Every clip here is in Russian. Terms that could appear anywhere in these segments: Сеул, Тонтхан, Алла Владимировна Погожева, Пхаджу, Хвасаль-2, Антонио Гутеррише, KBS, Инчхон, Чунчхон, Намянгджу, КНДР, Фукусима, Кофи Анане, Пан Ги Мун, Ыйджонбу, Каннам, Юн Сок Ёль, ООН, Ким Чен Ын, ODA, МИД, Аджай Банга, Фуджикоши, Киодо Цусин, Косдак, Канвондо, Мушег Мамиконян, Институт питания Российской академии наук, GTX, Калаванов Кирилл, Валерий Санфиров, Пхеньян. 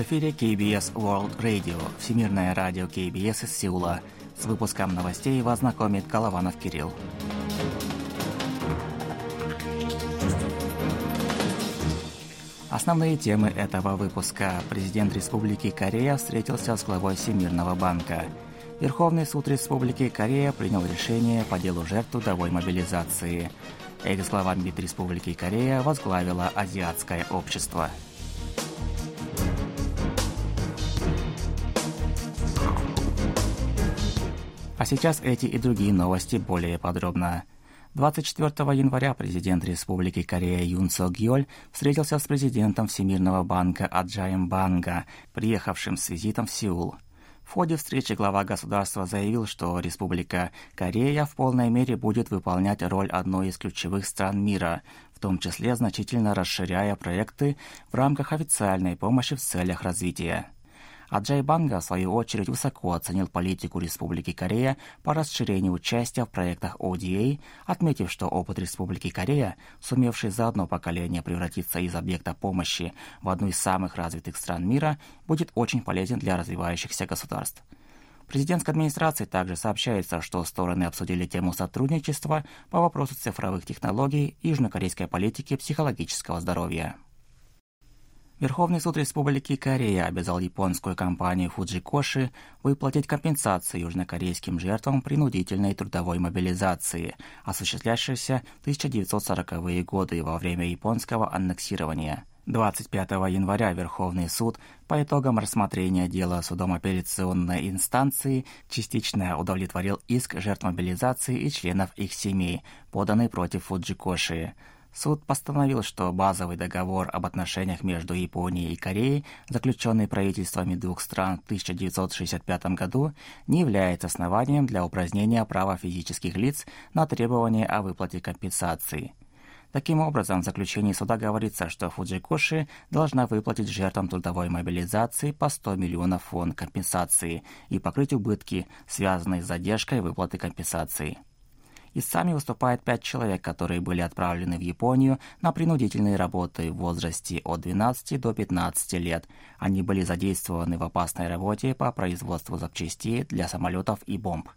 В эфире KBS World Radio, всемирное радио KBS из Сеула. С выпуском новостей вас знакомит Калаванов Кирилл. Основные темы этого выпуска. Президент Республики Корея встретился с главой Всемирного банка. Верховный суд Республики Корея принял решение по делу жертв трудовой мобилизации. Экс-глава МИД Республики Корея возглавила Азиатское общество. А сейчас эти и другие новости более подробно. 24 января президент Республики Корея Юн Сок Ёль встретился с президентом Всемирного банка Аджаем Банга, приехавшим с визитом в Сеул. В ходе встречи глава государства заявил, что Республика Корея в полной мере будет выполнять роль одной из ключевых стран мира, в том числе значительно расширяя проекты в рамках официальной помощи в целях развития. Аджай Банга, в свою очередь, высоко оценил политику Республики Корея по расширению участия в проектах ODA, отметив, что опыт Республики Корея, сумевший за одно поколение превратиться из объекта помощи в одну из самых развитых стран мира, будет очень полезен для развивающихся государств. В президентской администрации также сообщается, что стороны обсудили тему сотрудничества по вопросу цифровых технологий и южнокорейской политики психологического здоровья. Верховный суд Республики Корея обязал японскую компанию Фуджикоши выплатить компенсацию южнокорейским жертвам принудительной трудовой мобилизации, осуществлявшейся в 1940-е годы во время японского аннексирования. 25 января Верховный суд по итогам рассмотрения дела судом апелляционной инстанции частично удовлетворил иск жертв мобилизации и членов их семей, поданный против Фуджикоши. Суд постановил, что базовый договор об отношениях между Японией и Кореей, заключенный правительствами двух стран в 1965 году, не является основанием для упразднения права физических лиц на требование о выплате компенсации. Таким образом, в заключении суда говорится, что Фуджикоши должна выплатить жертвам трудовой мобилизации по 100 миллионов вон компенсации и покрыть убытки, связанные с задержкой выплаты компенсации. Истцами выступает 5 человек, которые были отправлены в Японию на принудительные работы в возрасте от 12 до 15 лет. Они были задействованы в опасной работе по производству запчастей для самолетов и бомб.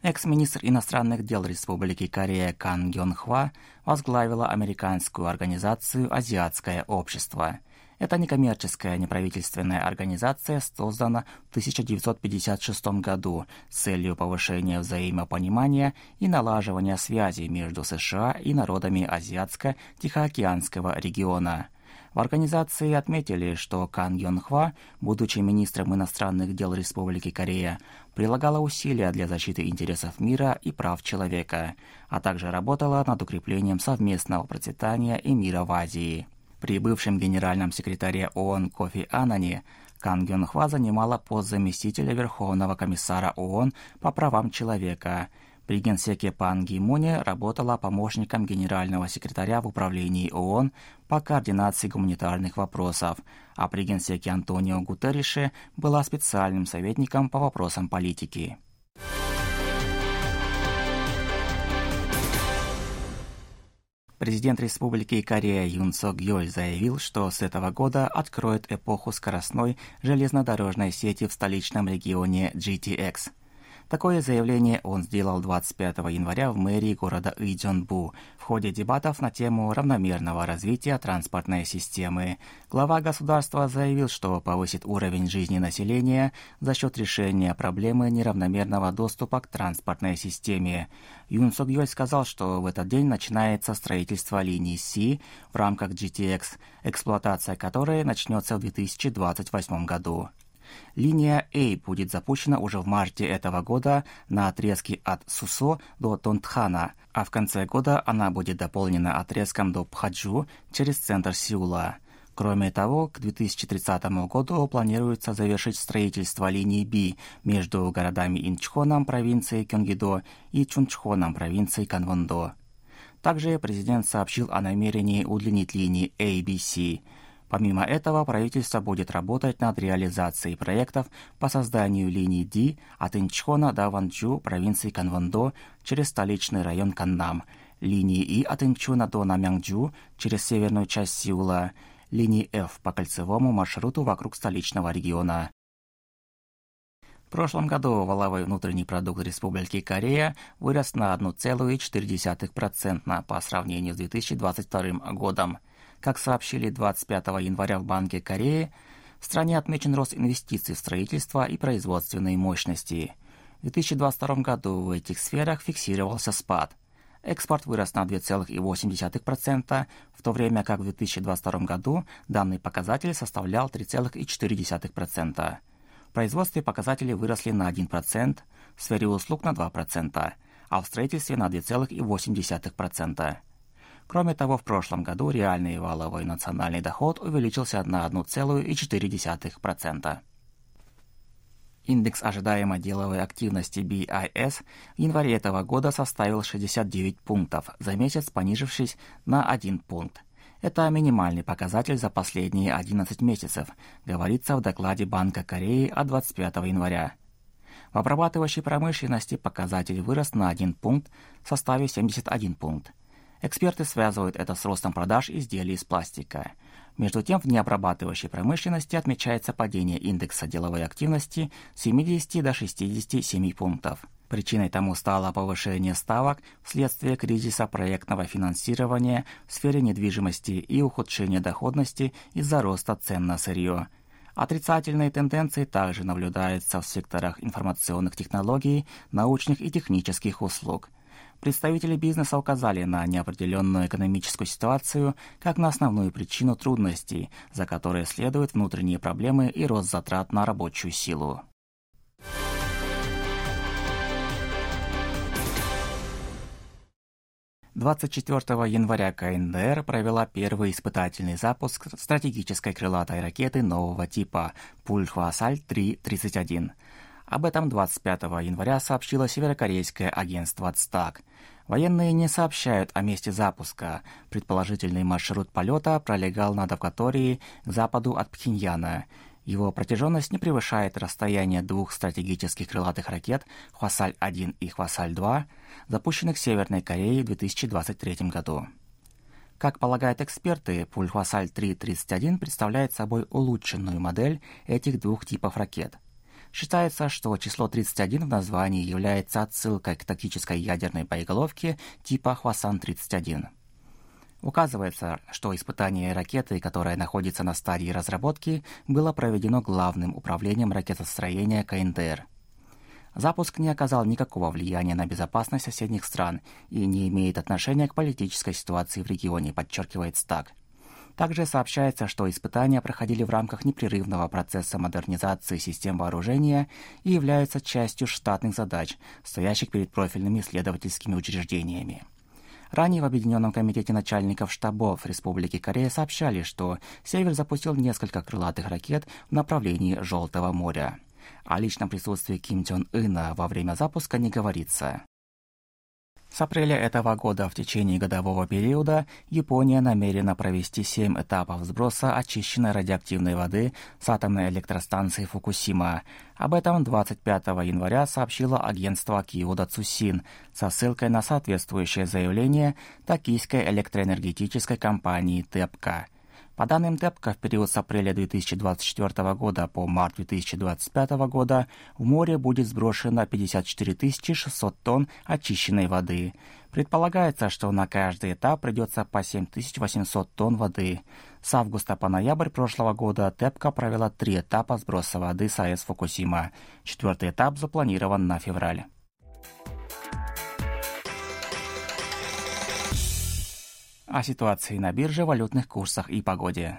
Экс-министр иностранных дел Республики Корея Кан Гён Хва возглавила американскую организацию «Азиатское общество». Эта некоммерческая неправительственная организация создана в 1956 году с целью повышения взаимопонимания и налаживания связей между США и народами Азиатско-Тихоокеанского региона. В организации отметили, что Кан Гён Хва, будучи министром иностранных дел Республики Корея, прилагала усилия для защиты интересов мира и прав человека, а также работала над укреплением совместного процветания и мира в Азии. При бывшем генеральном секретаре ООН Кофи Анане Кан Гён Хва занимала пост заместителя Верховного комиссара ООН по правам человека. При генсеке Пан Ги Муне работала помощником генерального секретаря в управлении ООН по координации гуманитарных вопросов, а при генсеке Антонио Гутеррише была специальным советником по вопросам политики. Президент Республики Корея Юн Сок Ёль заявил, что с этого года откроет эпоху скоростной железнодорожной сети в столичном регионе GTX. Такое заявление он сделал 25 января в мэрии города Ыйджонбу в ходе дебатов на тему равномерного развития транспортной системы. Глава государства заявил, что повысит уровень жизни населения за счет решения проблемы неравномерного доступа к транспортной системе. Юн Сок Ёль сказал, что в этот день начинается строительство линии C в рамках GTX, эксплуатация которой начнется в 2028 году. Линия A будет запущена уже в марте этого года на отрезке от Сусо до Тонтхана, а в конце года она будет дополнена отрезком до Пхаджу через центр Сеула. Кроме того, к 2030 году планируется завершить строительство линии B между городами Инчхоном провинции Кёнгидо и Чунчхоном провинции Канвондо. Также президент сообщил о намерении удлинить линии ABC. Помимо этого, правительство будет работать над реализацией проектов по созданию линии D от Инчхона до Ванчжу провинции Канвондо через столичный район Каннам, линии И от Инчхона до Намянгджу через северную часть Сеула, линии F по кольцевому маршруту вокруг столичного региона. В прошлом году валовой внутренний продукт Республики Корея вырос на 1,4% по сравнению с 2022 годом. Как сообщили 25 января в Банке Кореи, в стране отмечен рост инвестиций в строительство и производственные мощности. В 2022 году в этих сферах фиксировался спад. Экспорт вырос на 2,8%, в то время как в 2022 году данный показатель составлял 3,4%. В производстве показатели выросли на 1%, в сфере услуг на 2%, а в строительстве на 2,8%. Кроме того, в прошлом году реальный валовой национальный доход увеличился на 1,4%. Индекс ожидаемой деловой активности BIS в январе этого года составил 69 пунктов, за месяц понижившись на 1 пункт. Это минимальный показатель за последние 11 месяцев, говорится в докладе Банка Кореи от 25 января. В обрабатывающей промышленности показатель вырос на 1 пункт, составив 71 пункт. Эксперты связывают это с ростом продаж изделий из пластика. Между тем, в необрабатывающей промышленности отмечается падение индекса деловой активности с 70 до 67 пунктов. Причиной тому стало повышение ставок вследствие кризиса проектного финансирования в сфере недвижимости и ухудшение доходности из-за роста цен на сырье. Отрицательные тенденции также наблюдаются в секторах информационных технологий, научных и технических услуг. Представители бизнеса указали на неопределенную экономическую ситуацию как на основную причину трудностей, за которые следуют внутренние проблемы и рост затрат на рабочую силу. С 24 января КНДР провела первый испытательный запуск стратегической крылатой ракеты нового типа «Пульхвасаль-3-31». Об этом 25 января сообщило северокорейское агентство ЦТАК. Военные не сообщают о месте запуска. Предположительный маршрут полета пролегал над Евпаторией к западу от Пхеньяна. Его протяженность не превышает расстояние двух стратегических крылатых ракет «Хвасаль-1» и «Хвасаль-2», запущенных Северной Кореей в 2023 году. Как полагают эксперты, «Пульхвасаль-3-31» представляет собой улучшенную модель этих двух типов ракет. Считается, что число 31 в названии является отсылкой к тактической ядерной боеголовке типа «Хвасан-31». Указывается, что испытание ракеты, которая находится на стадии разработки, было проведено главным управлением ракетостроения КНДР. Запуск не оказал никакого влияния на безопасность соседних стран и не имеет отношения к политической ситуации в регионе, подчеркивает СТАК. Также сообщается, что испытания проходили в рамках непрерывного процесса модернизации систем вооружения и являются частью штатных задач, стоящих перед профильными исследовательскими учреждениями. Ранее в Объединенном комитете начальников штабов Республики Корея сообщали, что Север запустил несколько крылатых ракет в направлении Желтого моря. О личном присутствии Ким Чен Ына во время запуска не говорится. С апреля этого года в течение годового периода Япония намерена провести 7 этапов сброса очищенной радиоактивной воды с атомной электростанции Фукусима. Об этом 25 января сообщило агентство Киодо Цусин со ссылкой на соответствующее заявление токийской электроэнергетической компании ТЭПКО. По данным ТЭПКО, в период с апреля 2024 года по март 2025 года в море будет сброшено 54 600 тонн очищенной воды. Предполагается, что на каждый этап придется по 7 800 тонн воды. С августа по ноябрь прошлого года ТЭПКО провела 3 этапа сброса воды с АЭС Фукусима. 4-й этап запланирован на февраль. О ситуации на бирже, валютных курсах и погоде.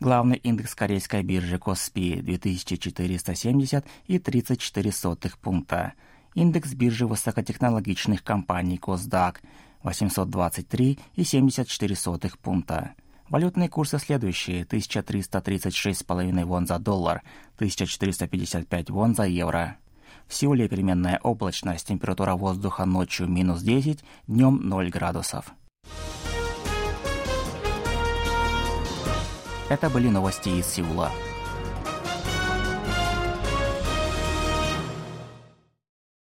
Главный индекс корейской биржи Коспи 2470,34 пункта. Индекс биржи высокотехнологичных компаний Косдак 823,74 пункта. Валютные курсы следующие: 1336,5 вон за доллар, 1455 вон за евро. В Сеуле переменная облачность, температура воздуха ночью минус 10, днем 0 градусов. Это были новости из Сеула.